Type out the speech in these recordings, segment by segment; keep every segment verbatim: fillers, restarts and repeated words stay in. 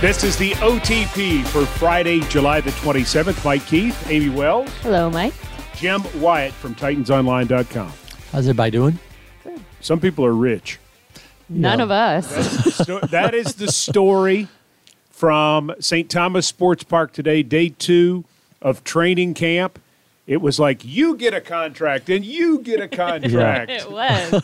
This is the O T P for Friday, July the twenty-seventh. Mike Keith, Amie Wells. Hello, Mike. Jim Wyatt from Titans Online dot com. How's everybody doing? Good. Some people are rich. None no. of us. Sto- that is the story from Saint Thomas Sports Park today, day two of training camp. It was like, you get a contract and you get a contract. It was.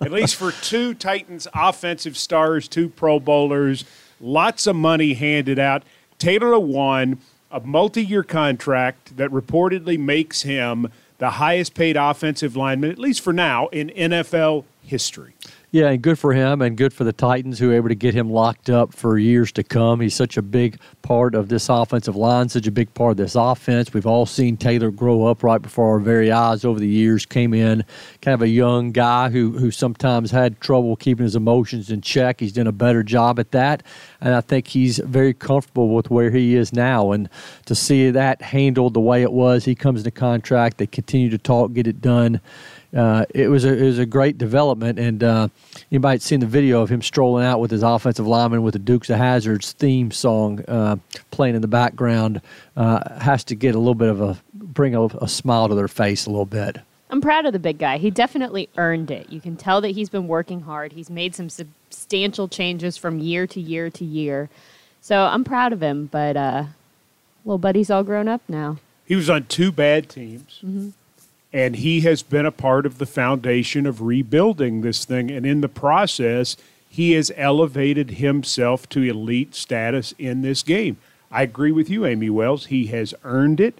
At least for two Titans offensive stars, two Pro Bowlers. Lots of money handed out. Taylor Lewan, a multi-year contract that reportedly makes him the highest-paid offensive lineman, at least for now, in N F L history. Yeah, and good for him and good for the Titans who were able to get him locked up for years to come. He's such a big part of this offensive line, such a big part of this offense. We've all seen Taylor grow up right before our very eyes over the years. Came in kind of a young guy who, who sometimes had trouble keeping his emotions in check. He's done a better job at that, and I think he's very comfortable with where he is now. And to see that handled the way it was, he comes into contract, they continue to talk, get it done. Uh, it was a it was a great development, and uh, you might have seen the video of him strolling out with his offensive lineman with the Dukes of Hazzard's theme song uh, playing in the background. Uh, has to get a little bit of a bring a, a smile to their face a little bit. I'm proud of the big guy. He definitely earned it. You can tell that he's been working hard. He's made some substantial changes from year to year to year. So I'm proud of him. But uh, little buddy's all grown up now. He was on two bad teams. Mm-hmm. And he has been a part of the foundation of rebuilding this thing. And in the process, he has elevated himself to elite status in this game. I agree with you, Amie Wells. He has earned it.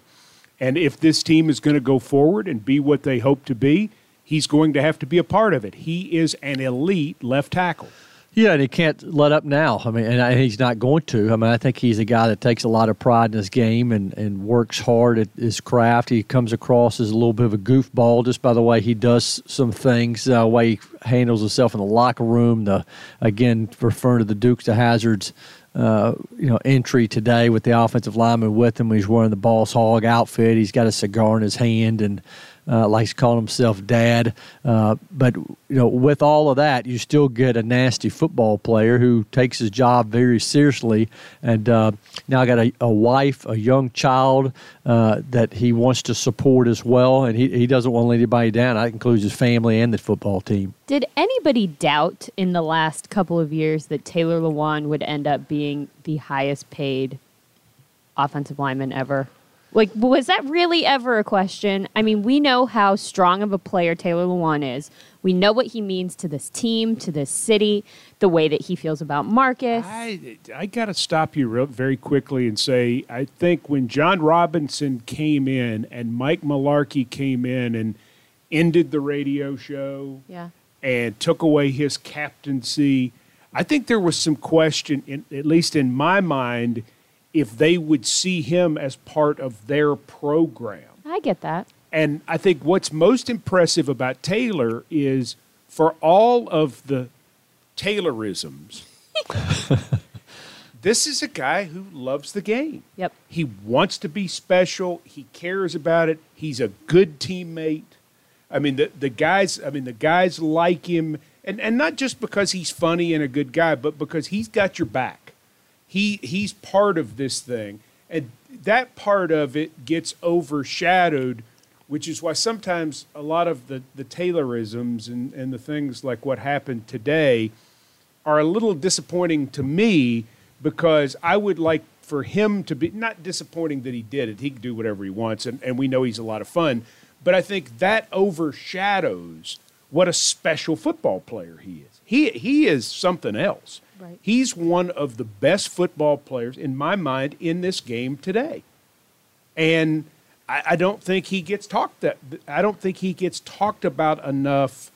And if this team is going to go forward and be what they hope to be, he's going to have to be a part of it. He is an elite left tackle. Yeah, and he can't let up now. I mean, and he's not going to. I mean, I think he's a guy that takes a lot of pride in his game and, and works hard at his craft. He comes across as a little bit of a goofball just by the way he does some things, the uh, way he handles himself in the locker room. The again, referring to the Dukes of Hazzard's uh, you know, entry today with the offensive lineman with him. He's wearing the Boss Hog outfit. He's got a cigar in his hand and Uh, likes calling himself dad. Uh, but, you know, with all of that, you still get a nasty football player who takes his job very seriously. And uh, now I got a, a wife, a young child uh, that he wants to support as well. And he, he doesn't want to let anybody down. That includes his family and the football team. Did anybody doubt in the last couple of years that Taylor Lewan would end up being the highest paid offensive lineman ever? Like, was that really ever a question? I mean, we know how strong of a player Taylor Lewan is. We know what he means to this team, to this city, the way that he feels about Marcus. I, I got to stop you real, very quickly and say, I think when John Robinson came in and Mike Mularkey came in and ended the radio show yeah. and took away his captaincy, I think there was some question, in, at least in my mind, if they would see him as part of their program. I get that. And I think what's most impressive about Taylor is for all of the Taylorisms, this is a guy who loves the game. Yep. He wants to be special. He cares about it. He's a good teammate. I mean, the, the guys, I mean, the guys like him, and, and not just because he's funny and a good guy, but because he's got your back. He he's part of this thing, and that part of it gets overshadowed, which is why sometimes a lot of the, the Taylorisms and, and the things like what happened today are a little disappointing to me because I would like for him to be – not disappointing that he did it. He can do whatever he wants, and, and we know he's a lot of fun. But I think that overshadows what a special football player he is. He he is something else. Right. He's one of the best football players, in my mind, in this game today, and I, I don't think he gets talked that. I don't think he gets talked about enough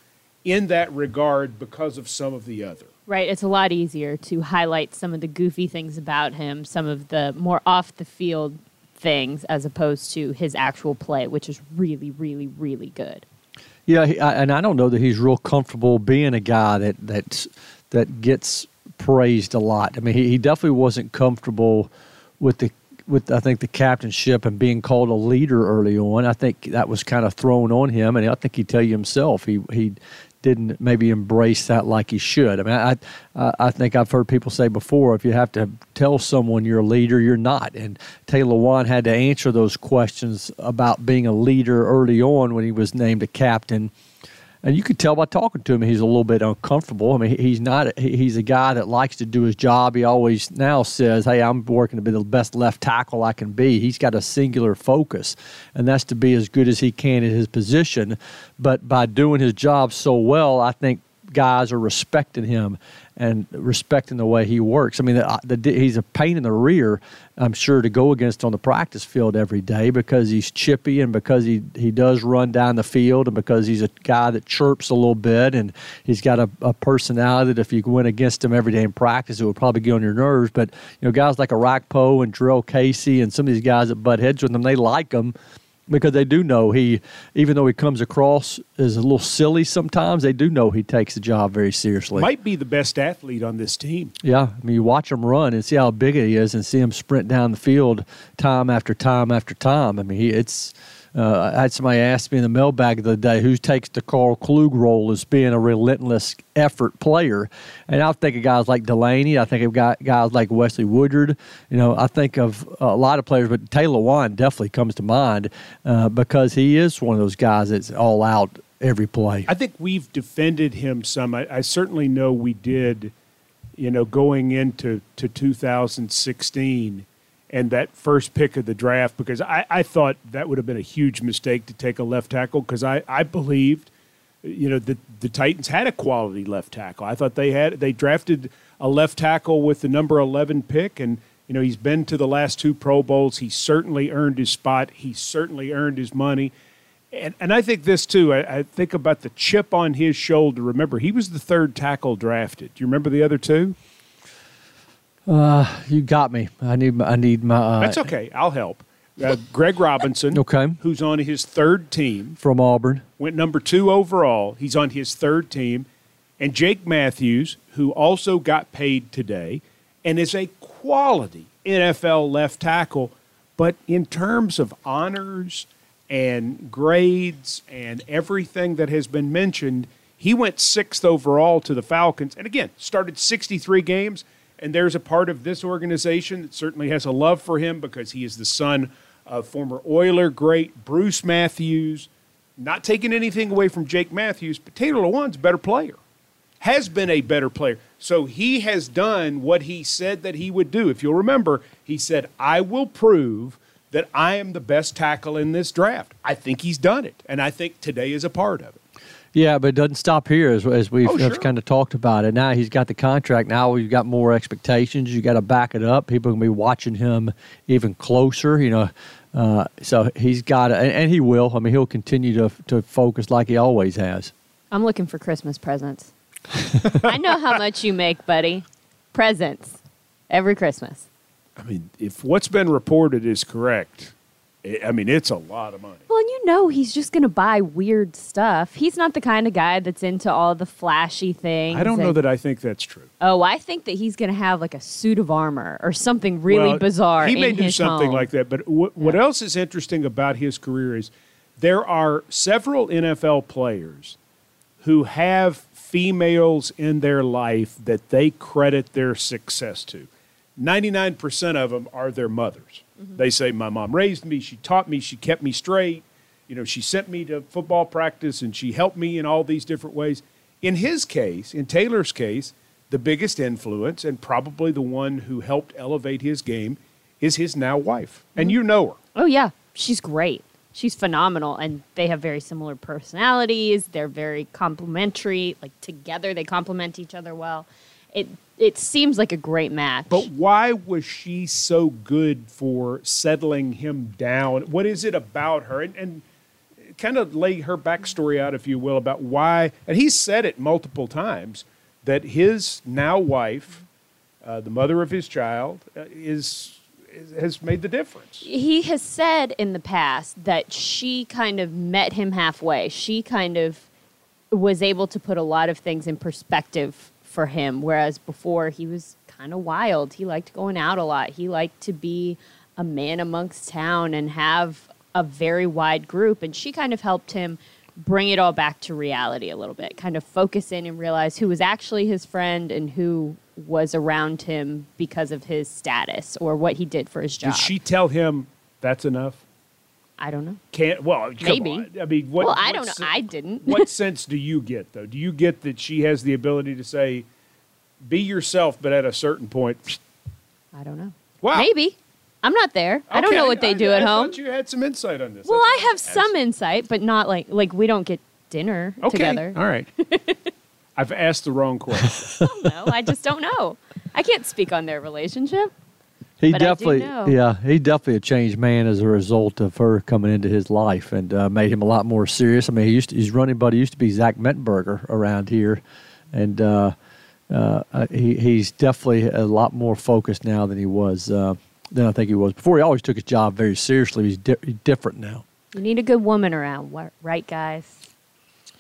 in that regard because of some of the other. Right, it's a lot easier to highlight some of the goofy things about him, some of the more off the field things, as opposed to his actual play, which is really, really, really good. Yeah, he, I, and I don't know that he's real comfortable being a guy that that's, that gets praised a lot. I mean, he, he definitely wasn't comfortable with the with I think the captainship and being called a leader early on, I think that was kind of thrown on him, and I think he'd tell you himself he he didn't maybe embrace that like he should. I mean, I I think I've heard people say before, if you have to tell someone you're a leader, you're not. And Taylor Lewan had to answer those questions about being a leader early on when he was named a captain. And you could tell by talking to him, he's a little bit uncomfortable. I mean, he's not, he's a guy that likes to do his job. He always now says, hey, I'm working to be the best left tackle I can be. He's got a singular focus, and that's to be as good as he can in his position. But by doing his job so well, I think guys are respecting him and respecting the way he works. I mean, the, the, he's a pain in the rear, I'm sure, to go against on the practice field every day because he's chippy and because he, he does run down the field and because he's a guy that chirps a little bit and he's got a, a personality that if you went against him every day in practice, it would probably get on your nerves. But, you know, guys like Arakpo and Drill Casey and some of these guys that butt heads with him, they like him because they do know he, even though he comes across as a little silly sometimes, they do know he takes the job very seriously. Might be the best athlete on this team. Yeah, I mean, you watch him run and see how big he is and see him sprint down the field time after time after time. I mean, he, it's uh, I had somebody ask me in the mailbag the other day who takes the Karl Klug role as being a relentless effort player. And I think of guys like Delanie. I think of guys like Wesley Woodyard. You know, I think of a lot of players, but Taylor Lewan definitely comes to mind uh, because he is one of those guys that's all out every play. I think we've defended him some. I, I certainly know we did, you know, going into to two thousand sixteen and that first pick of the draft, because I, I thought that would have been a huge mistake to take a left tackle because I, I believed you know, the, the Titans had a quality left tackle. I thought they had, they drafted a left tackle with the number eleven pick, and, you know, he's been to the last two Pro Bowls. He certainly earned his spot. He certainly earned his money. And and I think this, too, I, I think about the chip on his shoulder. Remember, he was the third tackle drafted. Do you remember the other two? Uh, you got me. I need my, I need my. Uh, That's okay. I'll help. Uh, Greg Robinson, okay, who's on his third team. From Auburn. Went number two overall. He's on his third team. And Jake Matthews, who also got paid today and is a quality N F L left tackle. But in terms of honors and grades and everything that has been mentioned, he went sixth overall to the Falcons. And, again, started sixty-three games. And there's a part of this organization that certainly has a love for him because he is the son of former Oiler great Bruce Matthews. Not taking anything away from Jake Matthews, but Taylor Lewan's a better player, has been a better player. So he has done what he said that he would do. If you'll remember, he said, I will prove that I am the best tackle in this draft. I think he's done it, and I think today is a part of it. Yeah, but it doesn't stop here, as, as we've oh, sure. kind of talked about it. Now he's got the contract. Now we've got more expectations. You got to back it up. People are going to be watching him even closer, you know. Uh, so he's got to, and, and he will. I mean, he'll continue to to focus like he always has. I'm looking for Christmas presents. I know how much you make, buddy. Presents. Every Christmas. I mean, if what's been reported is correct, I mean, it's a lot of money. Well, and you know he's just going to buy weird stuff. He's not the kind of guy that's into all the flashy things. I don't and, know that I think that's true. Oh, I think that he's going to have like a suit of armor or something really well, bizarre He may in do his something home. Like that. But wh- what yeah. else is interesting about his career is there are several N F L players who have females in their life that they credit their success to. ninety-nine percent of them are their mothers. Mm-hmm. They say, my mom raised me, she taught me, she kept me straight, you know, she sent me to football practice and she helped me in all these different ways. In his case, in Taylor's case, the biggest influence and probably the one who helped elevate his game is his now wife. Mm-hmm. And you know her. Oh, yeah. She's great. She's phenomenal. And they have very similar personalities. They're very complementary. Like together, they complement each other well. It It seems like a great match. But why was she so good for settling him down? What is it about her? And, and kind of lay her backstory out, if you will, about why. And he said it multiple times that his now wife, uh, the mother of his child, uh, is, is has made the difference. He has said in the past that she kind of met him halfway. She kind of was able to put a lot of things in perspective for him, whereas before he was kind of wild. He liked going out a lot. He liked to be a man amongst town and have a very wide group. And she kind of helped him bring it all back to reality a little bit, kind of focus in and realize who was actually his friend and who was around him because of his status or what he did for his job. Did she tell him that's enough? I don't know. Can't, well, maybe. On. I mean, what, well, I what don't know. Sen- I didn't. What sense do you get, though? Do you get that she has the ability to say, be yourself, but at a certain point? I don't know. Wow. Maybe. I'm not there. Okay. I don't know what they do I, at I home. I thought you had some insight on this. Well, I have some asked. insight, but not like, like we don't get dinner okay. together. All right. I've asked the wrong question. I don't know. I just don't know. I can't speak on their relationship. He but definitely, yeah, he definitely a changed man as a result of her coming into his life and uh, made him a lot more serious. I mean, he used to, his running buddy used to be Zach Mettenberger around here, and uh, uh, he he's definitely a lot more focused now than he was uh, than I think he was before. He always took his job very seriously. He's di- different now. You need a good woman around, right, guys?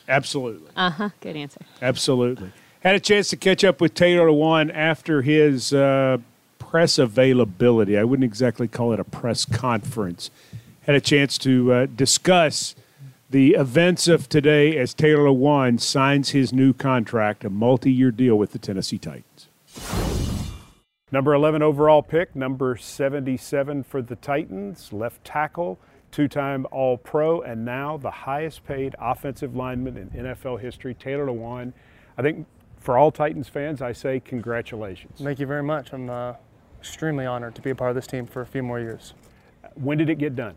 Absolutely. Uh huh. Good answer. Absolutely. Had a chance to catch up with Taylor Lewan after his. Uh, Press availability. I wouldn't exactly call it a press conference. Had a chance to uh, discuss the events of today as Taylor Lewan signs his new contract, a multi-year deal with the Tennessee Titans. Number eleven overall pick, number seventy-seven for the Titans, left tackle, two-time All-Pro, and now the highest-paid offensive lineman in N F L history, Taylor Lewan. I think for all Titans fans, I say congratulations. Thank you very much. I'm uh... extremely honored to be a part of this team for a few more years. When did it get done?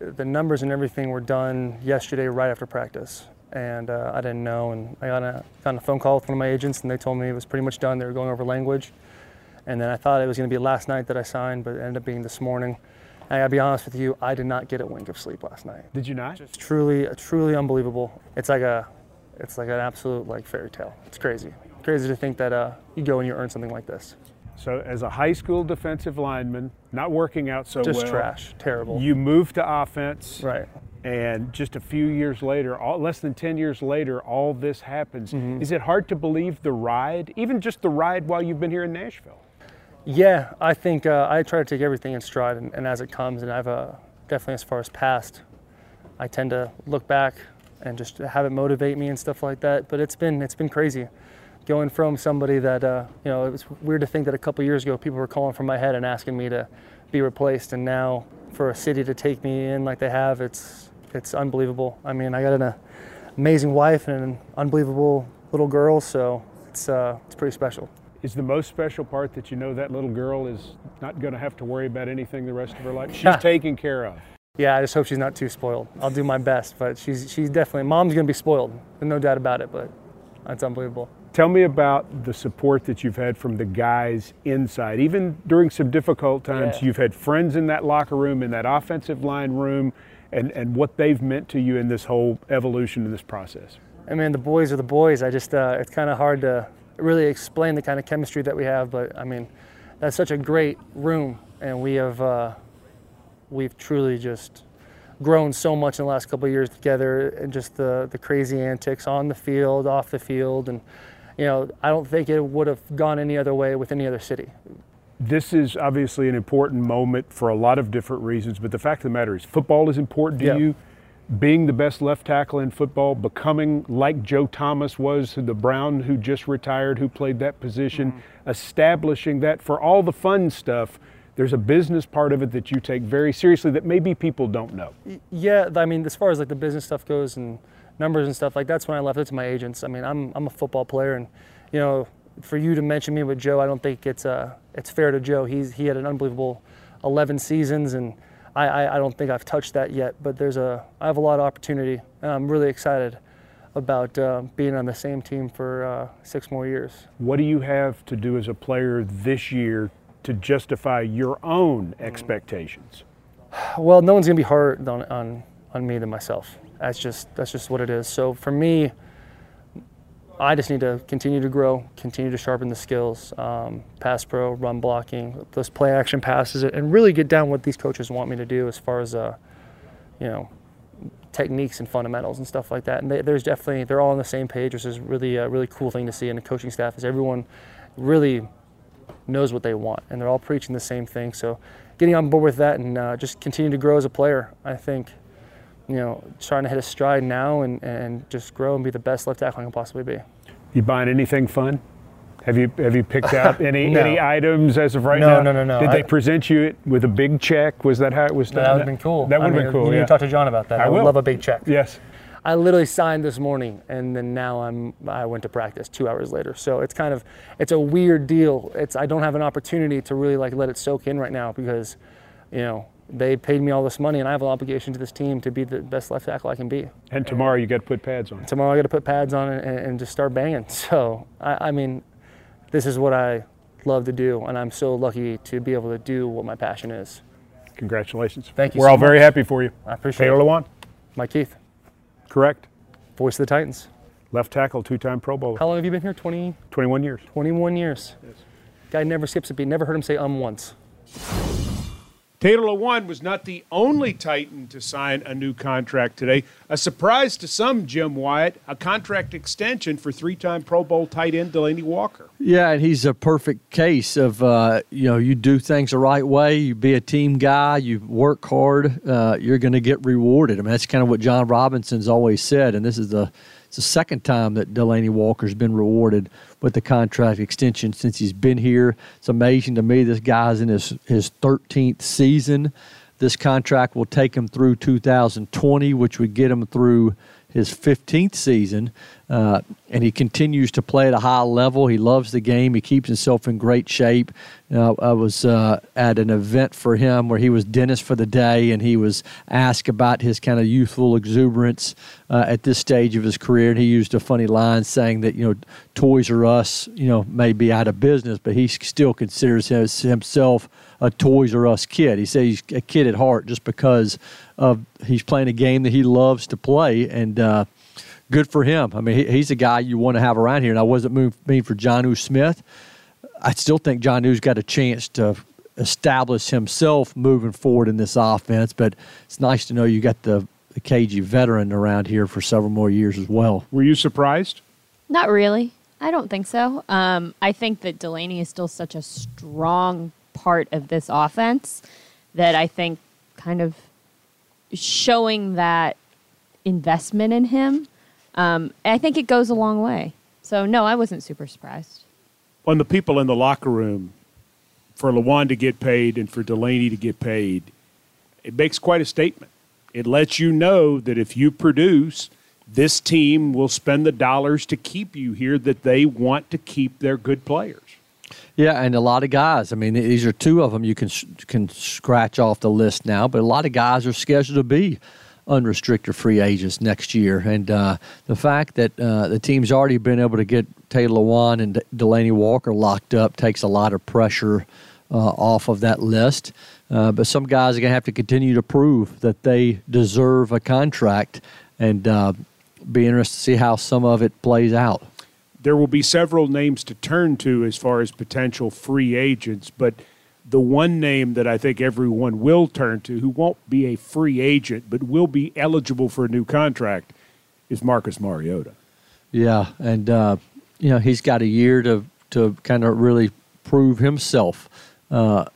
The numbers and everything were done yesterday right after practice, and uh, I didn't know, and I got a, got a phone call with one of my agents, and they told me it was pretty much done. They were going over language, and then I thought it was going to be last night that I signed, but it ended up being this morning. And I gotta be honest with you, I did not get a wink of sleep last night. Did you not? Just truly, truly unbelievable. It's like a, it's like an absolute like fairy tale. It's crazy, crazy to think that uh, you go and you earn something like this. So as a high school defensive lineman, not working out so well. Just trash, terrible. You move to offense. Right. And just a few years later, all, less than ten years later, all this happens. Mm-hmm. Is it hard to believe the ride, even just the ride while you've been here in Nashville? Yeah, I think uh, I try to take everything in stride and, and as it comes. And I've uh, definitely, as far as past, I tend to look back and just have it motivate me and stuff like that. But it's been it's been crazy. Going from somebody that, uh, you know, it was weird to think that a couple years ago people were calling for my head and asking me to be replaced, and now for a city to take me in like they have, it's it's unbelievable. I mean, I got an uh, amazing wife and an unbelievable little girl, so it's uh, it's pretty special. Is the most special part that you know that little girl is not going to have to worry about anything the rest of her life? She's taken care of. Yeah, I just hope she's not too spoiled. I'll do my best, but she's she's definitely, mom's going to be spoiled, no doubt about it, but it's unbelievable. Tell me about the support that you've had from the guys inside. Even during some difficult times, yeah. You've had friends in that locker room, in that offensive line room, and, and what they've meant to you in this whole evolution of this process. I mean, the boys are the boys. I just, uh, it's kind of hard to really explain the kind of chemistry that we have, but I mean, that's such a great room, and we have, uh, we've truly just grown so much in the last couple of years together, and just the, the crazy antics on the field, off the field, and you know, I don't think it would have gone any other way with any other city. This is obviously an important moment for a lot of different reasons, but the fact of the matter is football is important to yeah. you. Being the best left tackle in football, becoming like Joe Thomas was, the Brown who just retired, who played that position, mm-hmm. establishing that for all the fun stuff, there's a business part of it that you take very seriously that maybe people don't know. Yeah, I mean, as far as like the business stuff goes and numbers and stuff, like that's when I left it to my agents. I mean, I'm I'm a football player, and you know, for you to mention me with Joe, I don't think it's uh it's fair to Joe. He's he had an unbelievable eleven seasons, and I, I, I don't think I've touched that yet. But there's a I have a lot of opportunity, and I'm really excited about uh, being on the same team for uh, six more years. What do you have to do as a player this year to justify your own expectations? Well, no one's gonna be harder on on, on me than myself. That's just that's just what it is. So for me, I just need to continue to grow, continue to sharpen the skills, um, pass pro, run blocking, those play action passes, and really get down what these coaches want me to do as far as uh, you know, techniques and fundamentals and stuff like that. And they, there's definitely they're all on the same page, which is really a really cool thing to see in the coaching staff. Is everyone really knows what they want, and they're all preaching the same thing. So getting on board with that and uh, just continue to grow as a player. I think, you know, trying to hit a stride now and, and just grow and be the best left tackle I can possibly be. You buying anything fun? Have you have you picked out any no. any items as of right no, now? No, no, no, no. Did I, they present you with a big check? Was that how it was done? That would have been cool. That would have been cool, You yeah. need to talk to John about that. I, I would will. love a big check. Yes. I literally signed this morning, and then now I'm I went to practice two hours later. So it's kind of, it's a weird deal. It's I don't have an opportunity to really like let it soak in right now because, you know, they paid me all this money, and I have an obligation to this team to be the best left tackle I can be. And tomorrow you got to put pads on. Tomorrow I got to put pads on and, and just start banging. So I, I mean, this is what I love to do, and I'm so lucky to be able to do what my passion is. Congratulations. Thank you. We're so all much. very happy for you. I appreciate Taylor it. Taylor Lewan, Mike Keith. Correct. Voice of the Titans. Left tackle, two-time Pro Bowler. How long have you been here? twenty twenty-one years. twenty-one years. Yes. Guy never skips a beat. Never heard him say um once. Taylor Lewan was not the only Titan to sign a new contract today. A surprise to some, Jim Wyatt, a contract extension for three-time Pro Bowl tight end Delanie Walker. Yeah, and he's a perfect case of, uh, you know, you do things the right way, you be a team guy, you work hard, uh, you're going to get rewarded. I mean, that's kind of what John Robinson's always said, and this is the, it's the second time that Delanie Walker's been rewarded with the contract extension since he's been here. It's amazing to me. This guy's in his, his thirteenth season. This contract will take him through two thousand twenty, which would get him through his fifteenth season. Uh, and he continues to play at a high level. He loves the game. He keeps himself in great shape. You know, I was uh, at an event for him where he was dentist for the day, and he was asked about his kind of youthful exuberance uh, at this stage of his career. And he used a funny line saying that, you know, Toys R Us, you know, may be out of business, but he still considers his, himself a Toys R Us kid. He said he's a kid at heart just because of he's playing a game that he loves to play, and uh, good for him. I mean, he, he's a guy you want to have around here, and I wasn't mean for Jonnu Smith. I still think Jonnu's got a chance to establish himself moving forward in this offense, but it's nice to know you got the, the cagey veteran around here for several more years as well. Were you surprised? Not really. I don't think so. Um, I think that Delanie is still such a strong part of this offense that I think kind of showing that investment in him, Um, I think it goes a long way. So, no, I wasn't super surprised. When the people in the locker room, for Lewan to get paid and for Delanie to get paid, it makes quite a statement. It lets you know that if you produce, this team will spend the dollars to keep you here, that they want to keep their good players. Yeah, and a lot of guys. I mean, these are two of them you can, can scratch off the list now, but a lot of guys are scheduled to be unrestricted free agents next year. And uh, the fact that uh, the team's already been able to get Taylor Lewan and D- Delanie Walker locked up takes a lot of pressure uh, off of that list. Uh, but some guys are going to have to continue to prove that they deserve a contract, and uh, be interested to see how some of it plays out. There will be several names to turn to as far as potential free agents, but the one name that I think everyone will turn to, who won't be a free agent but will be eligible for a new contract, is Marcus Mariota. Yeah, and, uh, you know, he's got a year to, to kind of really prove himself uh,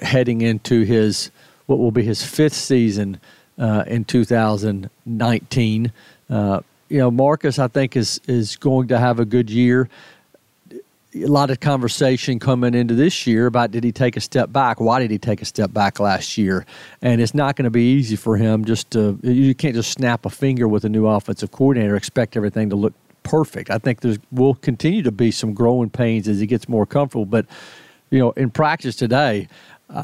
heading into his what will be his fifth season uh, in two thousand nineteen. Uh, you know, Marcus, I think, is is going to have a good year. A lot of conversation coming into this year about did he take a step back? Why did he take a step back last year? And it's not going to be easy for him. Just to, you can't just snap a finger with a new offensive coordinator, expect everything to look perfect. I think there will continue to be some growing pains as he gets more comfortable. But, you know, in practice today,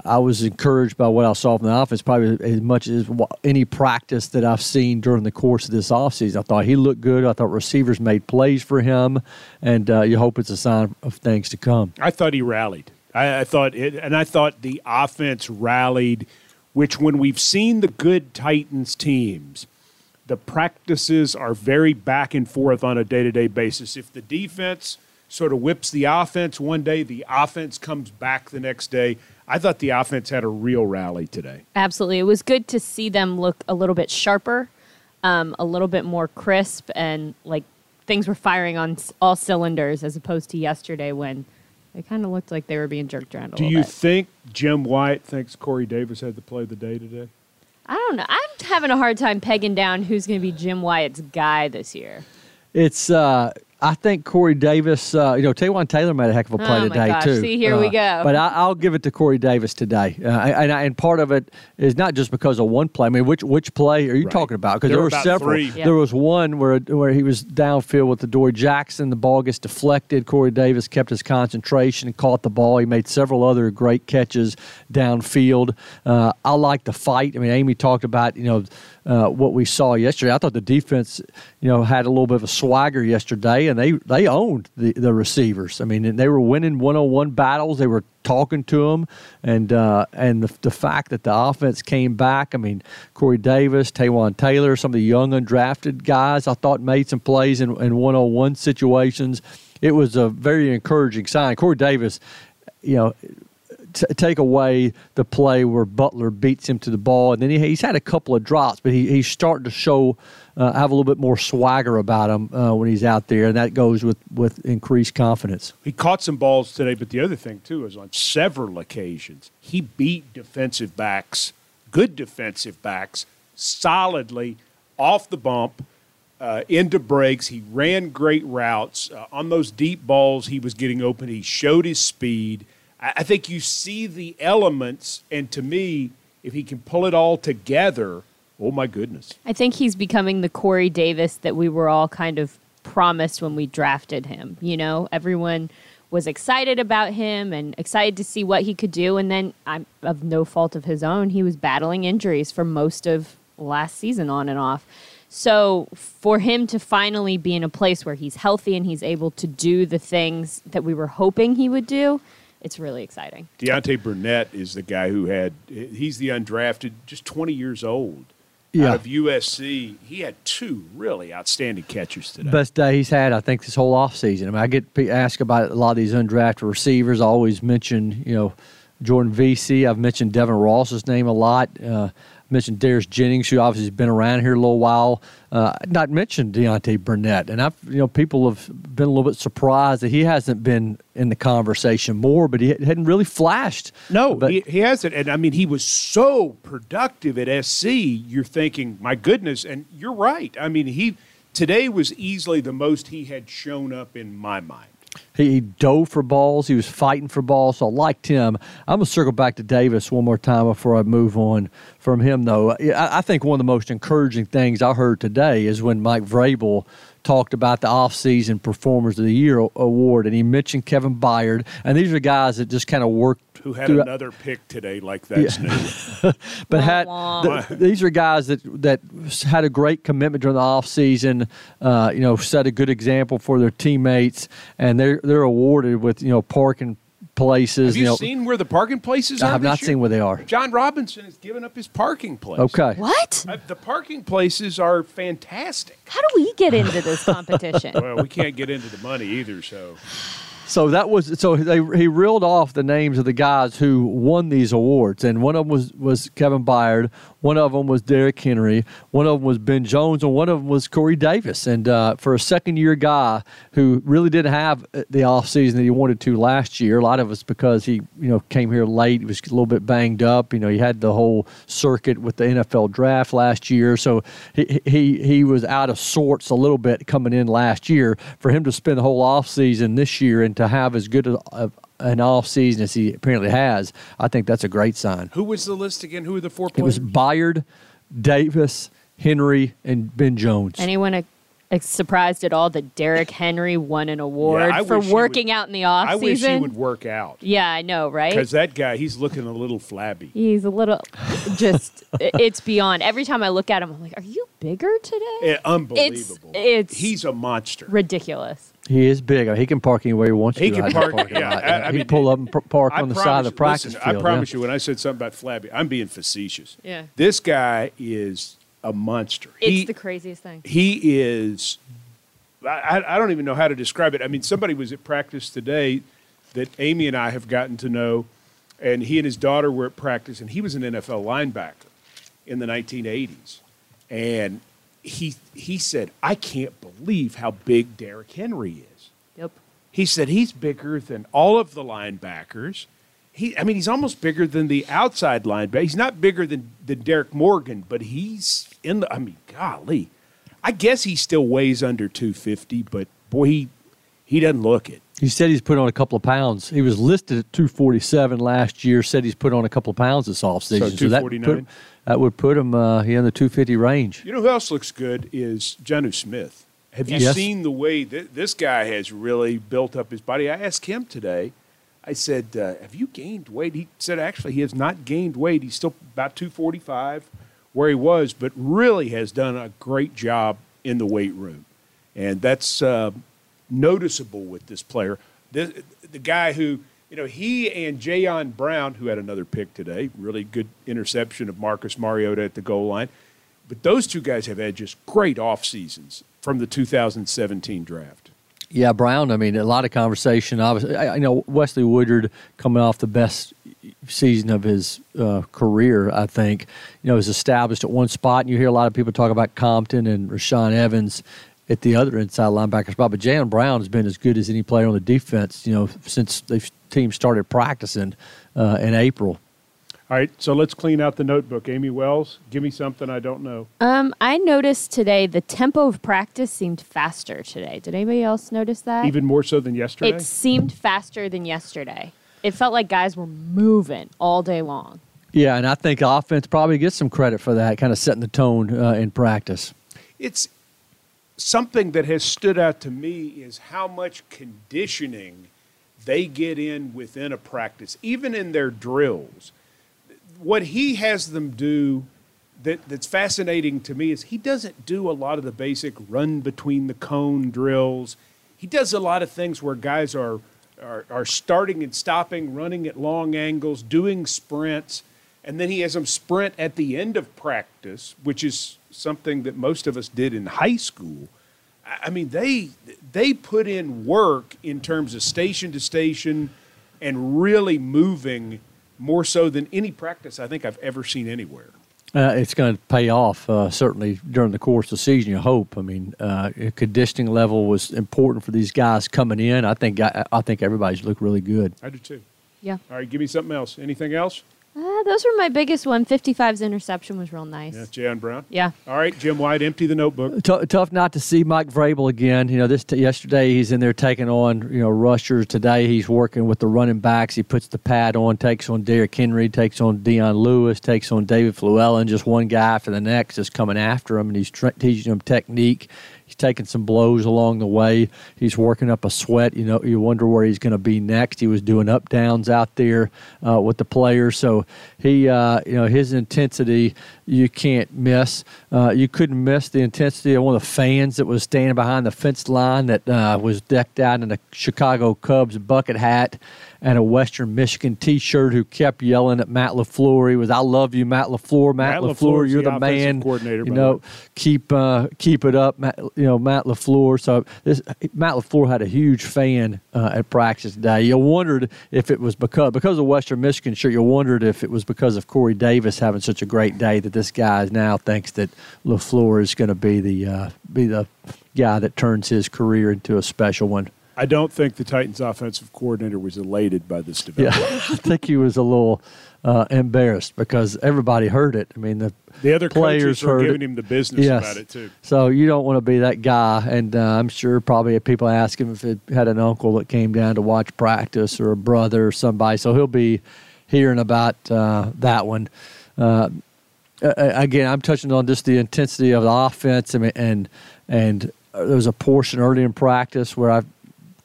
I was encouraged by what I saw from the offense, probably as much as any practice that I've seen during the course of this offseason. I thought he looked good. I thought receivers made plays for him, and uh, you hope it's a sign of things to come. I thought he rallied. I, I thought it, and I thought the offense rallied, which when we've seen the good Titans teams, the practices are very back and forth on a day-to-day basis. If the defense sort of whips the offense one day, the offense comes back the next day. I thought the offense had a real rally today. Absolutely. It was good to see them look a little bit sharper, um, a little bit more crisp, and like things were firing on all cylinders as opposed to yesterday when They kind of looked like they were being jerked around a Do little bit. Do you think Jim Wyatt thinks Corey Davis had the play of the day today? I don't know. I'm having a hard time pegging down who's going to be Jim Wyatt's guy this year. It's, uh, I think Corey Davis, uh, you know, Taewon Taylor made a heck of a play oh today, gosh. too. See, here uh, we go. But I, I'll give it to Corey Davis today. Uh, and, and part of it is not just because of one play. I mean, which which play are you right. talking about? Because there, there were about several. Yep. There was one where where he was downfield with Adoree Jackson. The ball gets deflected. Corey Davis kept his concentration and caught the ball. He made several other great catches downfield. Uh, I like the fight. I mean, Amie talked about, you know, Uh, what we saw yesterday. I thought the defense, you know, had a little bit of a swagger yesterday, and they, they owned the, the receivers. I mean, and they were winning one-on-one battles. They were talking to them, and uh, and the, the fact that the offense came back. I mean, Corey Davis, Taewon Taylor, some of the young undrafted guys, I thought made some plays in, in one-on-one situations. It was a very encouraging sign. Corey Davis, you know, T- take away the play where Butler beats him to the ball, and then he, he's had a couple of drops, but he, he's starting to show, uh, have a little bit more swagger about him uh, when he's out there, and that goes with, with increased confidence. He caught some balls today, but the other thing, too, is on several occasions, he beat defensive backs, good defensive backs, solidly off the bump, uh, into breaks. He ran great routes. Uh, on those deep balls he was getting open, he showed his speed. I think you see the elements, and to me, if he can pull it all together, oh, my goodness. I think he's becoming the Corey Davis that we were all kind of promised when we drafted him. You know, everyone was excited about him and excited to see what he could do, and then, I'm, of no fault of his own, he was battling injuries for most of last season on and off. So for him to finally be in a place where he's healthy and he's able to do the things that we were hoping he would do, it's really exciting. Deontay Burnett is the guy who had – he's the undrafted, just twenty years old. Yeah. Out of U S C, he had two really outstanding catches today. Best day he's had, I think, this whole offseason. I mean, I get asked about a lot of these undrafted receivers. I always mention, you know, Jordan Vesey. I've mentioned Devin Ross's name a lot. Uh mentioned Darius Jennings, who obviously has been around here a little while. Uh, not mentioned Deontay Burnett, and I've you know people have been a little bit surprised that he hasn't been in the conversation more, but he hadn't really flashed. No, but, he, he hasn't, and I mean he was so productive at S C. You're thinking, my goodness, and you're right. I mean he today was easily the most he had shown up in my mind. He, he dove for balls. He was fighting for balls. So I liked him. I'm going to circle back to Davis one more time before I move on from him, though. I, I think one of the most encouraging things I heard today is when Mike Vrabel talked about the offseason Performers of the Year award, and he mentioned Kevin Byard. And these are guys that just kind of worked. Who had throughout. Another pick today like that's yeah. new. But had, th- these are guys that, that had a great commitment during the offseason, uh, you know, set a good example for their teammates, and they're, they're awarded with, you know, parking places. Have you, you know, seen where the parking places are? I have not year? seen where they are. John Robinson has given up his parking place. Okay. What? Uh, the parking places are fantastic. How do we get into this competition? Well, we can't get into the money either, so... So that was so they, he reeled off the names of the guys who won these awards, and one of them was, was Kevin Byard, one of them was Derrick Henry, one of them was Ben Jones, and one of them was Corey Davis. And uh, for a second-year guy who really didn't have the offseason that he wanted to last year, a lot of it's because he you know came here late, he was a little bit banged up. You know, he had the whole circuit with the N F L draft last year, so he he he was out of sorts a little bit coming in last year. For him to spend the whole offseason this year and to have as good a, an offseason as he apparently has, I think that's a great sign. Who was the list again? Who were the four players? It was Byard, Davis, Henry, and Ben Jones. Anyone a, a surprised at all that Derrick Henry won an award yeah, for working would, out in the offseason? I wish he would work out. Yeah, I know, right? Because that guy, he's looking a little flabby. He's a little just, it's beyond. Every time I look at him, I'm like, are you bigger today? Yeah, unbelievable. It's, it's he's a monster. Ridiculous. He is big. I mean, he can park anywhere he wants to. He can park. park yeah, I, I he mean, can pull up and pr- park I on the promise, side of the practice listen, field. I promise yeah. you, when I said something about flabby, I'm being facetious. Yeah. This guy is a monster. It's he, the craziest thing. He is I, – I don't even know how to describe it. I mean, somebody was at practice today that Amie and I have gotten to know, and he and his daughter were at practice, and he was an N F L linebacker in the nineteen eighties. And – He he said, I can't believe how big Derrick Henry is. Yep. He said he's bigger than all of the linebackers. He, I mean, he's almost bigger than the outside linebacker. He's not bigger than, than Derek Morgan, but he's in the – I mean, golly. I guess he still weighs under two fifty, but, boy, he, he doesn't look it. He said he's put on a couple of pounds. He was listed at two forty-seven last year, said he's put on a couple of pounds this offseason. So two forty-nine? So that, put, that would put him uh, in the two fifty range. You know who else looks good is Jonnu Smith. Have you yes. seen the way th- this guy has really built up his body? I asked him today. I said, uh, have you gained weight? He said, actually, he has not gained weight. He's still about two forty-five where he was, but really has done a great job in the weight room. And that's uh, noticeable with this player. The, the guy who, you know, he and Jayon Brown, who had another pick today, really good interception of Marcus Mariota at the goal line. But those two guys have had just great off seasons from the two thousand seventeen draft. Yeah, Brown, I mean, a lot of conversation. Obviously, I, I know Wesley Woodyard coming off the best season of his uh, career, I think, you know, is established at one spot. And you hear a lot of people talk about Compton and Rashaan Evans at the other inside linebacker spot. But Jayon Brown has been as good as any player on the defense, you know, since the team started practicing uh, in April. All right, so let's clean out the notebook. Amie Wells, give me something I don't know. Um, I noticed today the tempo of practice seemed faster today. Did anybody else notice that? Even more so than yesterday? It seemed faster than yesterday. It felt like guys were moving all day long. Yeah, and I think offense probably gets some credit for that, kind of setting the tone uh, in practice. It's something that has stood out to me is how much conditioning they get in within a practice, even in their drills. What he has them do that, that's fascinating to me is he doesn't do a lot of the basic run between the cone drills. He does a lot of things where guys are, are, are starting and stopping, running at long angles, doing sprints, and then he has them sprint at the end of practice, which is something that most of us did in high school. I mean, they they put in work in terms of station to station and really moving more so than any practice I think I've ever seen anywhere. Uh, it's going to pay off, uh, certainly during the course of the season, you hope. I mean, uh, conditioning level was important for these guys coming in. I think I, I think everybody's looked really good. I do too. Yeah. All right, give me something else. Anything else? Uh, those were my biggest one. fifty-five's interception was real nice. Yeah, Jayon Brown. Yeah. All right, Jim Wyatt, empty the notebook. T- tough not to see Mike Vrabel again. You know, this t- yesterday he's in there taking on, you know, rushers. Today he's working with the running backs. He puts the pad on, takes on Derrick Henry, takes on Dion Lewis, takes on David Fluellen. Just one guy after the next is coming after him, and he's tra- teaching him technique. He's taking some blows along the way. He's working up a sweat. You know, you wonder where he's going to be next. He was doing up downs out there uh, with the players. So he, uh, you know, his intensity you can't miss. Uh, you couldn't miss the intensity of one of the fans that was standing behind the fence line that uh, was decked out in a Chicago Cubs bucket hat and a Western Michigan T-shirt, who kept yelling at Matt LaFleur. He was, "I love you, Matt LaFleur. Matt, Matt LaFleur, LaFleur's you're the, the man. Coordinator, you know, keep uh, keep it up, Matt, you know, Matt LaFleur." So this Matt LaFleur had a huge fan uh, at practice today. You wondered if it was because because of Western Michigan shirt. You wondered if it was because of Corey Davis having such a great day that this guy now thinks that LaFleur is going to be the uh, be the guy that turns his career into a special one. I don't think the Titans offensive coordinator was elated by this development. Yeah, I think he was a little uh, embarrassed because everybody heard it. I mean, the, the other players were giving it. him the business yes. about it, too. So you don't want to be that guy. And uh, I'm sure probably people ask him if it had an uncle that came down to watch practice or a brother or somebody. So he'll be hearing about uh, that one. Uh, again, I'm touching on just the intensity of the offense. I mean, and, and there was a portion early in practice where I've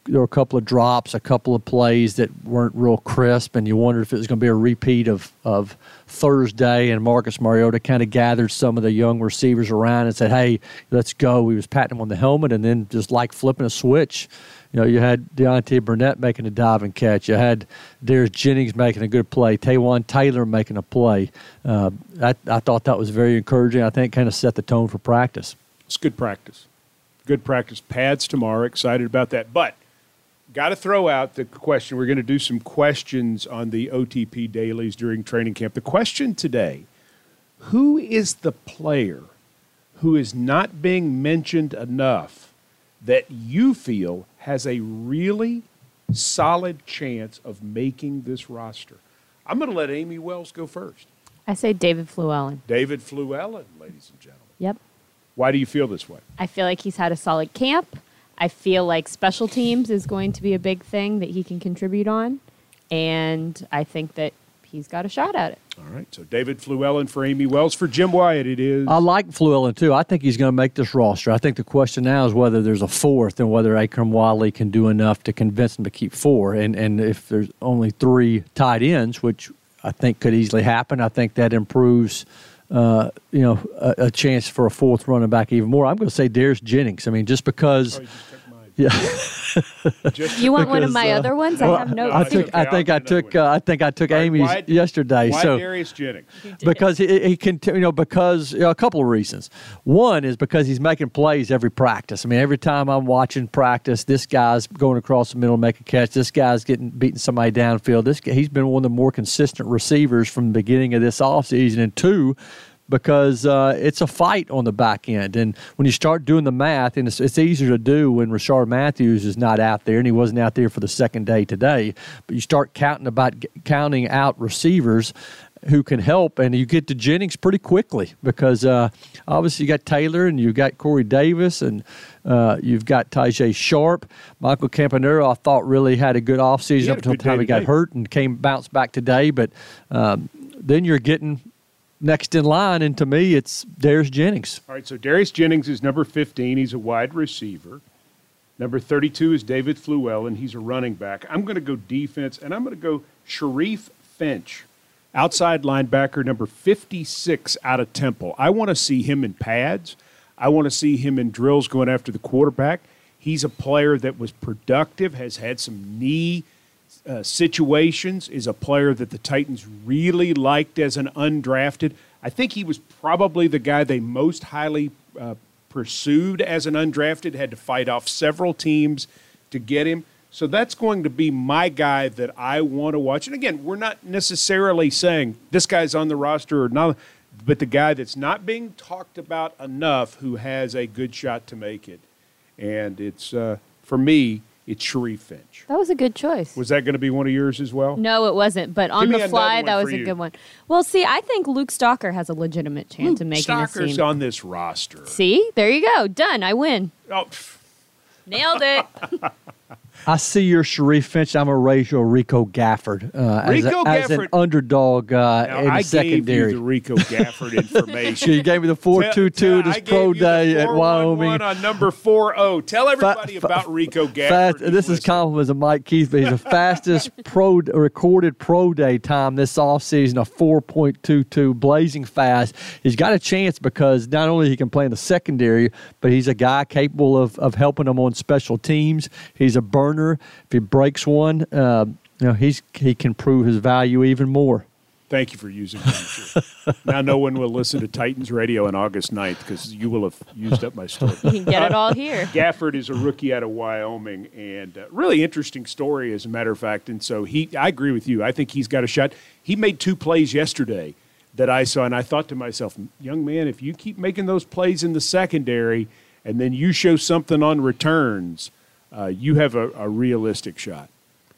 There were a couple of drops, a couple of plays that weren't real crisp, and you wondered if it was going to be a repeat of, of Thursday, and Marcus Mariota kind of gathered some of the young receivers around and said, "Hey, let's go." He was patting him on the helmet, and then just like flipping a switch, you know, you had Deontay Burnett making a diving catch. You had Darius Jennings making a good play. Taywan Taylor making a play. Uh, I, I thought that was very encouraging. I think kind of set the tone for practice. It's good practice. Good practice. Pads tomorrow. Excited about that. But got to throw out the question. We're going to do some questions on the O T P dailies during training camp. The question today, who is the player who is not being mentioned enough that you feel has a really solid chance of making this roster. I'm going to let Amie Wells go first. I say David Fluellen. David Fluellen, ladies and gentlemen. Yep. Why do you feel this way? I feel like he's had a solid camp. I feel like special teams is going to be a big thing that he can contribute on. And I think that he's got a shot at it. All right. So David Fluellen for Amie Wells. For Jim Wyatt, it is. I like Fluellen, too. I think he's going to make this roster. I think the question now is whether there's a fourth and whether Akram Wiley can do enough to convince him to keep four. And, and if there's only three tight ends, which I think could easily happen, I think that improves – Uh, you know, a, a chance for a fourth running back even more. I'm going to say Darius Jennings. I mean, just because. Oh, you just yeah. just you want because, one of my uh, other ones? I well, have no. I took. Okay, I think I took. Uh, I think I took right, Amy's why, yesterday. Why so Darius Jennings? Because he, he can. You know, because you know, a couple of reasons. One is because he's making plays every practice. I mean, every time I'm watching practice, this guy's going across the middle and make a catch. This guy's getting beating somebody downfield. This guy, he's been one of the more consistent receivers from the beginning of this offseason. And two. Because uh, it's a fight on the back end. And when you start doing the math, and it's, it's easier to do when Rashard Matthews is not out there, and he wasn't out there for the second day today, but you start counting about counting out receivers who can help, and you get to Jennings pretty quickly because uh, obviously you got Taylor and you got Corey Davis and uh, you've got Tyjae Sharp. Michael Campanero, I thought, really had a good offseason up until the time he got hurt and came bounced back today. But um, then you're getting – next in line, and to me, it's Darius Jennings. All right, so Darius Jennings is number fifteen. He's a wide receiver. Number thirty-two is David Fluellen. He's a running back. I'm going to go defense, and I'm going to go Sharif Finch, outside linebacker, number fifty-six out of Temple. I want to see him in pads. I want to see him in drills going after the quarterback. He's a player that was productive, has had some knee Uh, situations, is a player that the Titans really liked as an undrafted. I think he was probably the guy they most highly uh, pursued as an undrafted, had to fight off several teams to get him. So that's going to be my guy that I want to watch. And again, we're not necessarily saying this guy's on the roster or not, but the guy that's not being talked about enough who has a good shot to make it. And it's, uh, for me, it's Sharif Finch. That was a good choice. Was that going to be one of yours as well? No, it wasn't. But on the fly, that was a good one. Well, see, I think Luke Stalker has a legitimate chance of making this team. Stalker's on this roster. See? There you go. Done. I win. Oh, nailed it. I see your Sharif Finch. I'm going to raise your Rico Gafford uh, Rico as, a, Gafford. as an underdog uh, now, in I secondary. I gave you the Rico Gafford information. You gave me the four two two this pro day at Wyoming. I on number four oh. Tell everybody fa- about Rico Gafford. Fast, this is compliments of Mike Keith, but he's the fastest pro recorded pro day time this offseason, a four point two two, blazing fast. He's got a chance because not only he can play in the secondary, but he's a guy capable of, of helping them on special teams. He's a burn. If he breaks one, uh, you know, he's he can prove his value even more. Thank you for using that. Now no one will listen to Titans radio on August ninth because you will have used up my story. You can get it all here. Gafford is a rookie out of Wyoming, and uh, really interesting story, as a matter of fact. And so he, I agree with you. I think he's got a shot. He made two plays yesterday that I saw, and I thought to myself, young man, if you keep making those plays in the secondary and then you show something on returns, Uh, you have a, a realistic shot.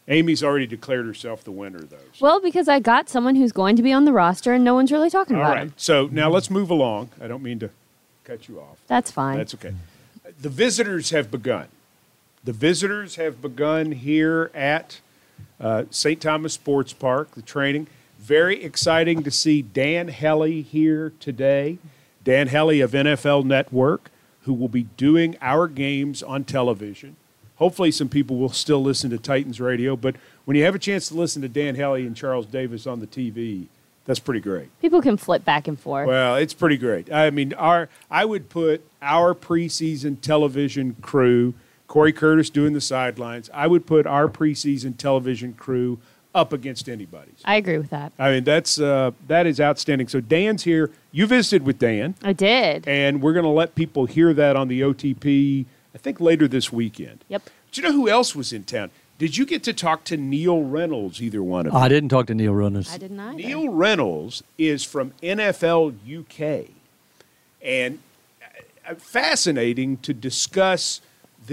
Amy's already declared herself the winner, though. So. Well, because I got someone who's going to be on the roster, and no one's really talking All about right. him. So now let's move along. I don't mean to cut you off. That's fine. That's okay. The visitors have begun. The visitors have begun here at uh, Saint Thomas Sports Park, the training. Very exciting to see Dan Hellin here today. Dan Hellin of N F L Network, who will be doing our games on television. Hopefully some people will still listen to Titans radio, but when you have a chance to listen to Dan Hellin and Charles Davis on the T V, that's pretty great. People can flip back and forth. Well, it's pretty great. I mean, our I would put our preseason television crew, Corey Curtis doing the sidelines, I would put our preseason television crew up against anybody's. I agree with that. I mean, that's uh, that is outstanding. So Dan's here. You visited with Dan. I did. And we're going to let people hear that on the O T P I think later this weekend. Yep. Do you know who else was in town? Did you get to talk to Neil Reynolds, either one of them? I didn't talk to Neil Reynolds. I didn't either. Neil Reynolds is from N F L U K, and fascinating to discuss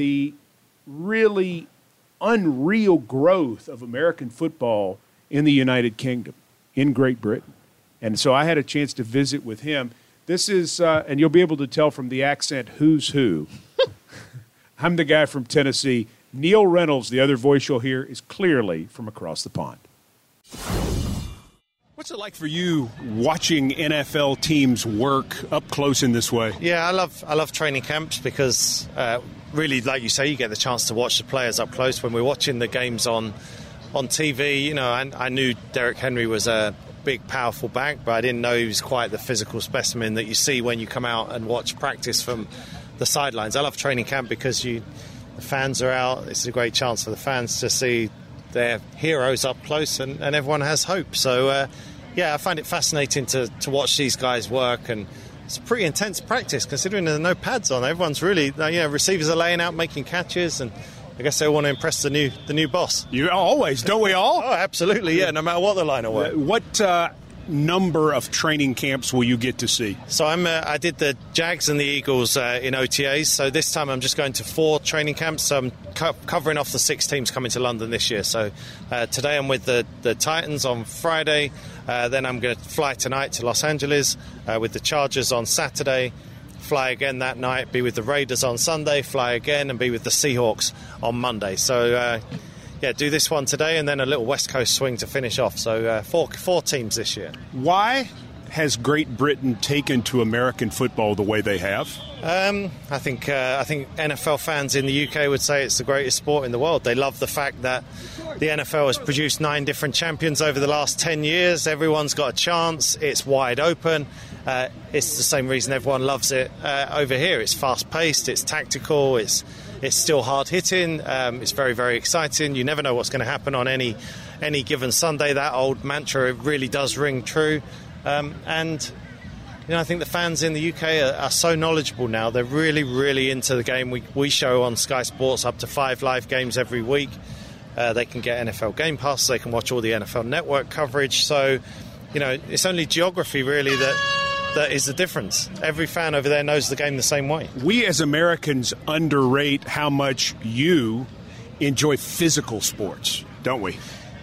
the really unreal growth of American football in the United Kingdom, in Great Britain. And so I had a chance to visit with him. This is, uh, and you'll be able to tell from the accent who's who. I'm the guy from Tennessee. Neil Reynolds, the other voice you'll hear, is clearly from across the pond. What's it like for you watching N F L teams work up close in this way? Yeah, I love I love training camps because uh, really, like you say, you get the chance to watch the players up close. When we're watching the games on on T V, you know, I, I knew Derrick Henry was a big, powerful back, but I didn't know he was quite the physical specimen that you see when you come out and watch practice from the sidelines. I love training camp because you the fans are out. It's a great chance for the fans to see their heroes up close, and, and everyone has hope. So, uh, yeah, I find it fascinating to, to watch these guys work, and it's pretty intense practice considering there are no pads on. Everyone's really, you know, receivers are laying out, making catches, and I guess they want to impress the new the new boss. You always, don't we all? Oh, absolutely, yeah, no matter what the line of work. What uh, number of training camps will you get to see? So I'm, uh, I did the Jags and the Eagles uh, in O T As, so this time I'm just going to four training camps. So I'm co- covering off the six teams coming to London this year. So uh, today I'm with the, the Titans on Friday. Uh, then I'm going to fly tonight to Los Angeles uh, with the Chargers on Saturday. Fly again that night, be with the Raiders on Sunday, fly again, and be with the Seahawks on Monday. So, uh, yeah, do this one today and then a little West Coast swing to finish off. So uh, four, four teams this year. Why has Great Britain taken to American football the way they have? Um, I think uh, I think N F L fans in the U K would say it's the greatest sport in the world. They love the fact that the N F L has produced nine different champions over the last ten years. Everyone's got a chance. It's wide open. Uh, it's the same reason everyone loves it uh, over here. It's fast-paced, it's tactical, it's it's still hard-hitting, um, it's very, very exciting. You never know what's going to happen on any any given Sunday. That old mantra, it really does ring true. Um, and, you know, I think the fans in the U K are, are so knowledgeable now. They're really, really into the game. We, we show on Sky Sports up to five live games every week. Uh, they can get N F L Game Pass, so they can watch all the N F L Network coverage. So, you know, it's only geography, really, that... that is the difference. Every fan over there knows the game the same way. We as Americans underrate how much you enjoy physical sports, don't we?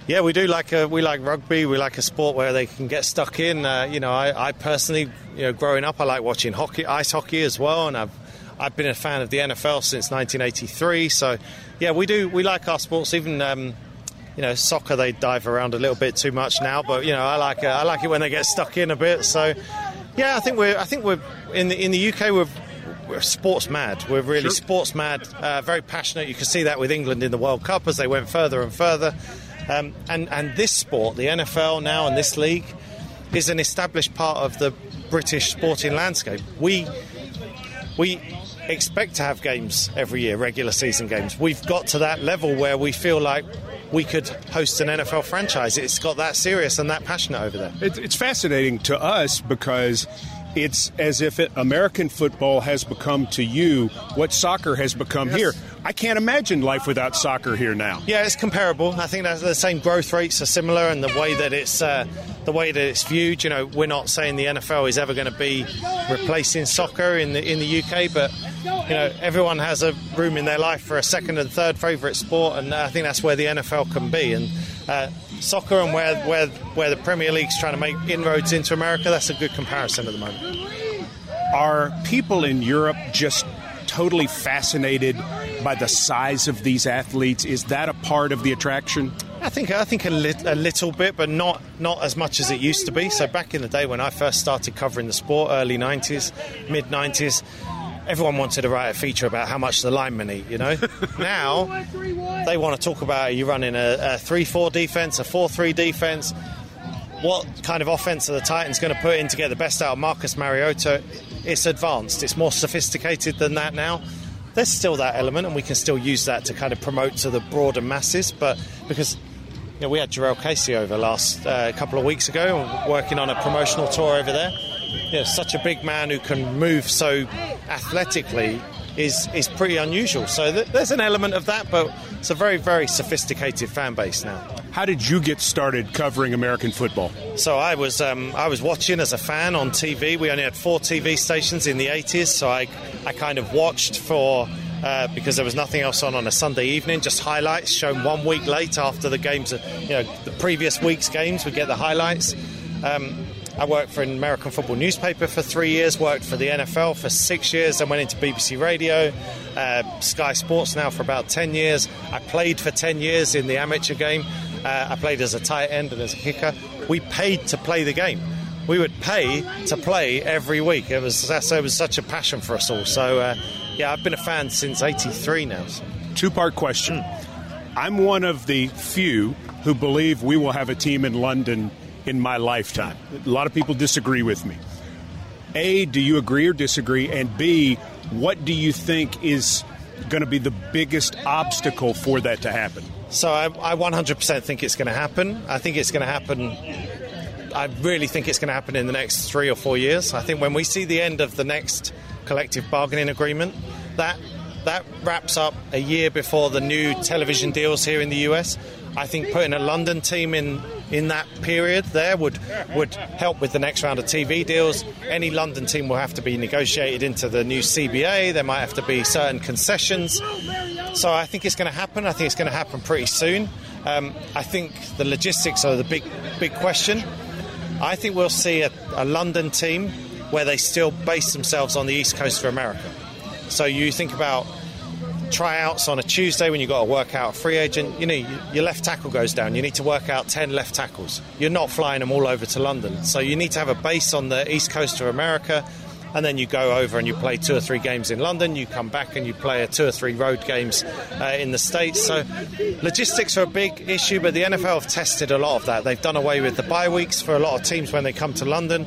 Yeah, we do. Like a, we like rugby. We like a sport where they can get stuck in. Uh, you know, I, I personally, you know, growing up, I like watching hockey, ice hockey as well, and I've I've been a fan of the N F L since nineteen eighty-three. So, yeah, we do. We like our sports. Even um, you know, soccer, they dive around a little bit too much now, but you know, I like uh, I like it when they get stuck in a bit. So. Yeah, I think we're. I think we're in the in the U K. We're, we're sports mad. We're really sure. sports mad. Uh, very passionate. You can see that with England in the World Cup as they went further and further. Um, and and this sport, the N F L now and this league, is an established part of the British sporting landscape. We we expect to have games every year, regular season games. We've got to that level where we feel like we could host an N F L franchise. It's got that serious and that passionate over there. It's fascinating to us because it's as if it, American football has become to you what soccer has become yes. here. I can't imagine life without soccer here now. Yeah, it's comparable. I think that's the same growth rates are similar, and the way that it's uh, the way that it's viewed. You know, we're not saying the N F L is ever going to be replacing soccer in the in the U K, but you know, everyone has a room in their life for a second and third favourite sport, and I think that's where the N F L can be. And uh, soccer and where where where the Premier League's trying to make inroads into America, that's a good comparison at the moment. Are people in Europe just totally fascinated by the size of these athletes? Is that a part of the attraction? I think I think a, li- a little bit, but not not as much as it used to be. So back in the day when I first started covering the sport, early nineties, mid nineties, everyone wanted to write a feature about how much the linemen eat. You know, now they want to talk about are you running a three four defense, a four three defense. What kind of offense are the Titans going to put in to get the best out of Marcus Mariota? It's advanced. It's more sophisticated than that now. There's still that element, and we can still use that to kind of promote to the broader masses. But because you know, we had Jarrell Casey over last uh, couple of weeks ago, and working on a promotional tour over there. You know, such a big man who can move so athletically is is pretty unusual. So th- there's an element of that, but it's a very, very sophisticated fan base now. How did you get started covering American football? So I was um, I was watching as a fan on T V. We only had four T V stations in the eighties, so I I kind of watched for uh, because there was nothing else on on a Sunday evening, just highlights shown one week later after the games, you know, the previous week's games, we get the highlights. Um, I worked for an American football newspaper for three years, worked for the N F L for six years, then went into B B C Radio, uh, Sky Sports now for about ten years. I played for ten years in the amateur game. Uh, I played as a tight end and as a kicker. We paid to play the game. We would pay to play every week. It was, it was such a passion for us all. So, uh, yeah, I've been a fan since eighty-three now. So. Two-part question. Mm. I'm one of the few who believe we will have a team in London in my lifetime. A lot of people disagree with me. A, do you agree or disagree? And B, what do you think is going to be the biggest obstacle for that to happen? So I, I one hundred percent think it's going to happen. I think it's going to happen. I really think it's going to happen in the next three or four years. I think when we see the end of the next collective bargaining agreement, that that wraps up a year before the new television deals here in the U S. I think putting a London team in in that period there would would help with the next round of T V deals. Any London team will have to be negotiated into the new C B A. There might have to be certain concessions. So I think it's going to happen. I think it's going to happen pretty soon. Um, I think the logistics are the big, big question. I think we'll see a, a London team where they still base themselves on the East Coast of America. So you think about tryouts on a Tuesday when you've got to work out a free agent. You know, your left tackle goes down. You need to work out ten left tackles. You're not flying them all over to London. So you need to have a base on the East Coast of America, and then you go over and you play two or three games in London. You come back and you play a two or three road games uh, in the States. So logistics are a big issue, but the N F L have tested a lot of that. They've done away with the bye weeks for a lot of teams when they come to London.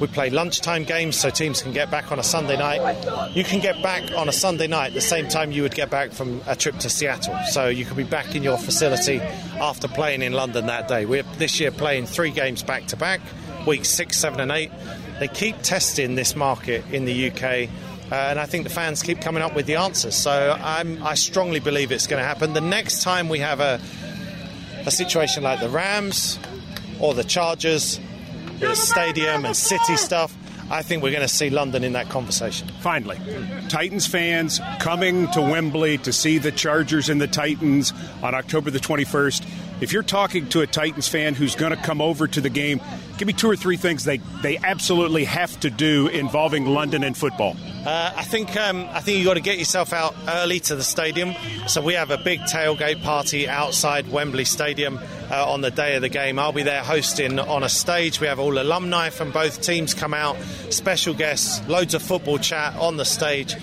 We play lunchtime games so teams can get back on a Sunday night. You can get back on a Sunday night the same time you would get back from a trip to Seattle. So you can be back in your facility after playing in London that day. We're this year playing three games back-to-back, weeks six, seven, and eight. They keep testing this market in the U K, uh, and I think the fans keep coming up with the answers. So I'm, I strongly believe it's going to happen. The next time we have a, a situation like the Rams or the Chargers, the stadium and city stuff, I think we're going to see London in that conversation. Finally, Titans fans coming to Wembley to see the Chargers and the Titans on October the twenty-first. If you're talking to a Titans fan who's going to come over to the game, give me two or three things they, they absolutely have to do involving London and football. Uh, I think um, I think you got to get yourself out early to the stadium. So we have a big tailgate party outside Wembley Stadium uh, on the day of the game. I'll be there hosting on a stage. We have all alumni from both teams come out, special guests, loads of football chat on the stage.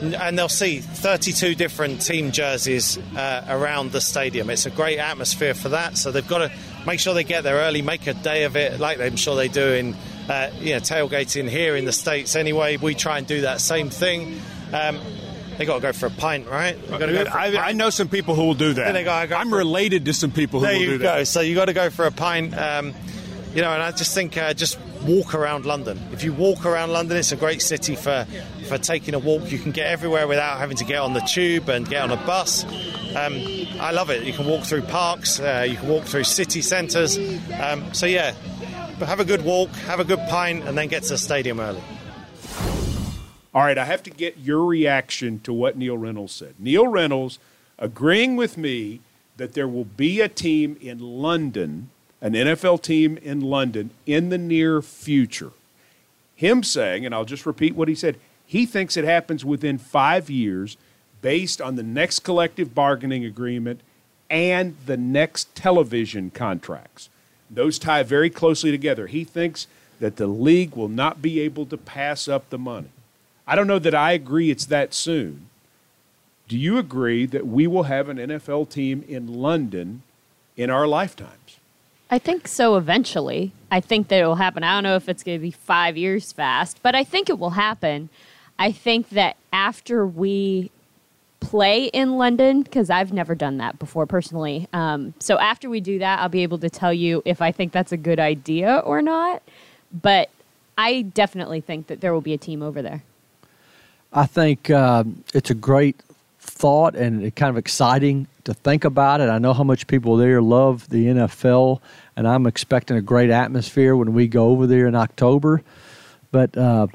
And they'll see thirty-two different team jerseys uh, around the stadium. It's a great atmosphere for that. So they've got to make sure they get there early, make a day of it, like I'm sure they do in uh, you know, tailgating here in the States anyway. We try and do that same thing. Um, They got to go for a pint, right? Go for a pint. I, I know some people who will do that. They go, go I'm related to some people who there will do that. There you go. So you got to go for a pint. Um, you know, and I just think uh, just walk around London. If you walk around London, it's a great city for, for taking a walk. You can get everywhere without having to get on the tube and get on a bus. Um, I love it. You can walk through parks. Uh, you can walk through city centres. Um, so, yeah, have a good walk, have a good pint, and then get to the stadium early. All right, I have to get your reaction to what Neil Reynolds said. Neil Reynolds agreeing with me that there will be a team in London, an N F L team in London, in the near future. Him saying, and I'll just repeat what he said, he thinks it happens within five years based on the next collective bargaining agreement and the next television contracts. Those tie very closely together. He thinks that the league will not be able to pass up the money. I don't know that I agree it's that soon. Do you agree that we will have an N F L team in London in our lifetimes? I think so eventually. I think that it will happen. I don't know if it's going to be five years fast, but I think it will happen. I think that after we play in London, because I've never done that before personally, um, so after we do that, I'll be able to tell you if I think that's a good idea or not. But I definitely think that there will be a team over there. I think uh, it's a great thought and kind of exciting to think about it. I know how much people there love the N F L, and I'm expecting a great atmosphere when we go over there in October. But uh,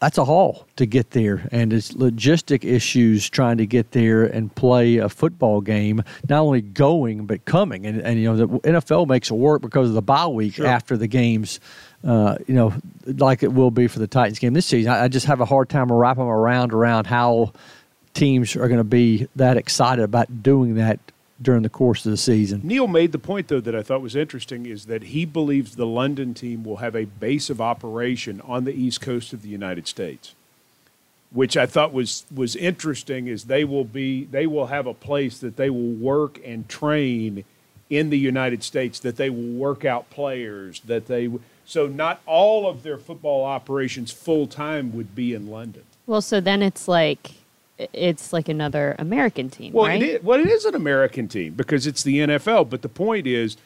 that's a haul to get there, and it's logistic issues trying to get there and play a football game, not only going but coming. And, and you know, the N F L makes it work because of the bye week sure. after the games, uh, you know, like it will be for the Titans game this season. I, I just have a hard time wrapping them around around how teams are going to be that excited about doing that during the course of the season. Neil made the point, though, that I thought was interesting, is that he believes the London team will have a base of operation on the east coast of the United States, which I thought was was interesting, is they will be they will have a place that they will work and train in the United States, that they will work out players, that they so not all of their football operations full-time would be in London. Well, so then it's like It's like another American team, well, right? It is, well, it is an American team because it's the N F L. But the point is,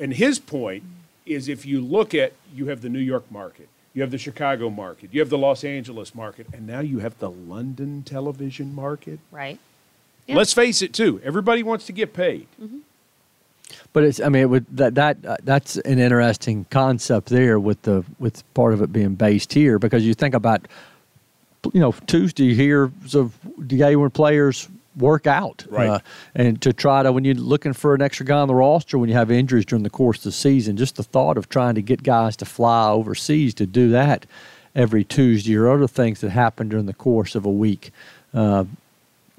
and his point is, if you look at, you have the New York market, you have the Chicago market, you have the Los Angeles market, and now you have the London television market. Right. Yeah. Let's face it, too. Everybody wants to get paid. Mm-hmm. But it's, I mean, it would, that that uh, that's an interesting concept there with the with part of it being based here, because you think about, you know, Tuesday here of day when players work out. Right. Uh, and to try to, when you're looking for an extra guy on the roster, when you have injuries during the course of the season, just the thought of trying to get guys to fly overseas to do that every Tuesday or other things that happen during the course of a week. Uh,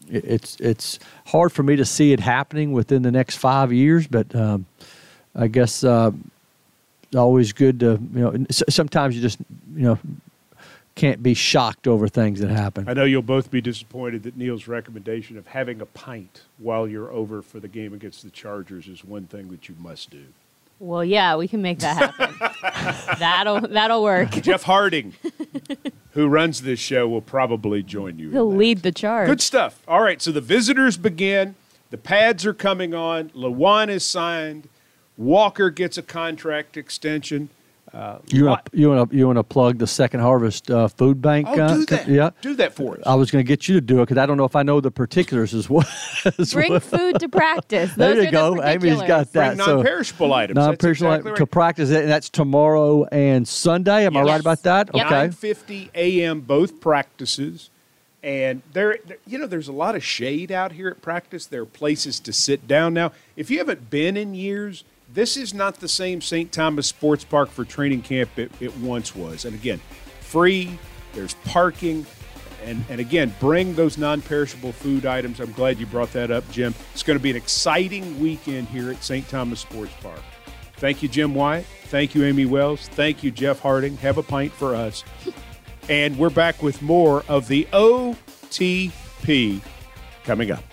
it, it's it's hard for me to see it happening within the next five years, but um, I guess uh, always good to, you know, sometimes you just, you know, can't be shocked over things that happen. I know you'll both be disappointed that Neil's recommendation of having a pint while you're over for the game against the Chargers is one thing that you must do. Well, yeah, we can make that happen. that'll that'll work. Jeff Harding, who runs this show, will probably join you. He'll lead the charge. Good stuff. All right, so the visitors begin. The pads are coming on. Lewan is signed. Walker gets a contract extension. Uh, you want to you want to you want to plug the Second Harvest uh, Food Bank? Oh, uh, do that! Yeah, do that for us. I was going to get you to do it because I don't know if I know the particulars as well. As Bring well. food to practice. Those there you go. The Amy's got that. Bring non-perishable so, items. Non-perishable exactly right. to practice it, and that's tomorrow and Sunday. Am yes. I right about that? Yep. Okay. nine fifty a.m. both practices, and there, there, you know, there's a lot of shade out here at practice. There are places to sit down now. If you haven't been in years, this is not the same Saint Thomas Sports Park for training camp it, it once was. And again, free, there's parking, and, and again, bring those non-perishable food items. I'm glad you brought that up, Jim. It's going to be an exciting weekend here at Saint Thomas Sports Park. Thank you, Jim Wyatt. Thank you, Amie Wells. Thank you, Jeff Harding. Have a pint for us. And we're back with more of the O T P coming up.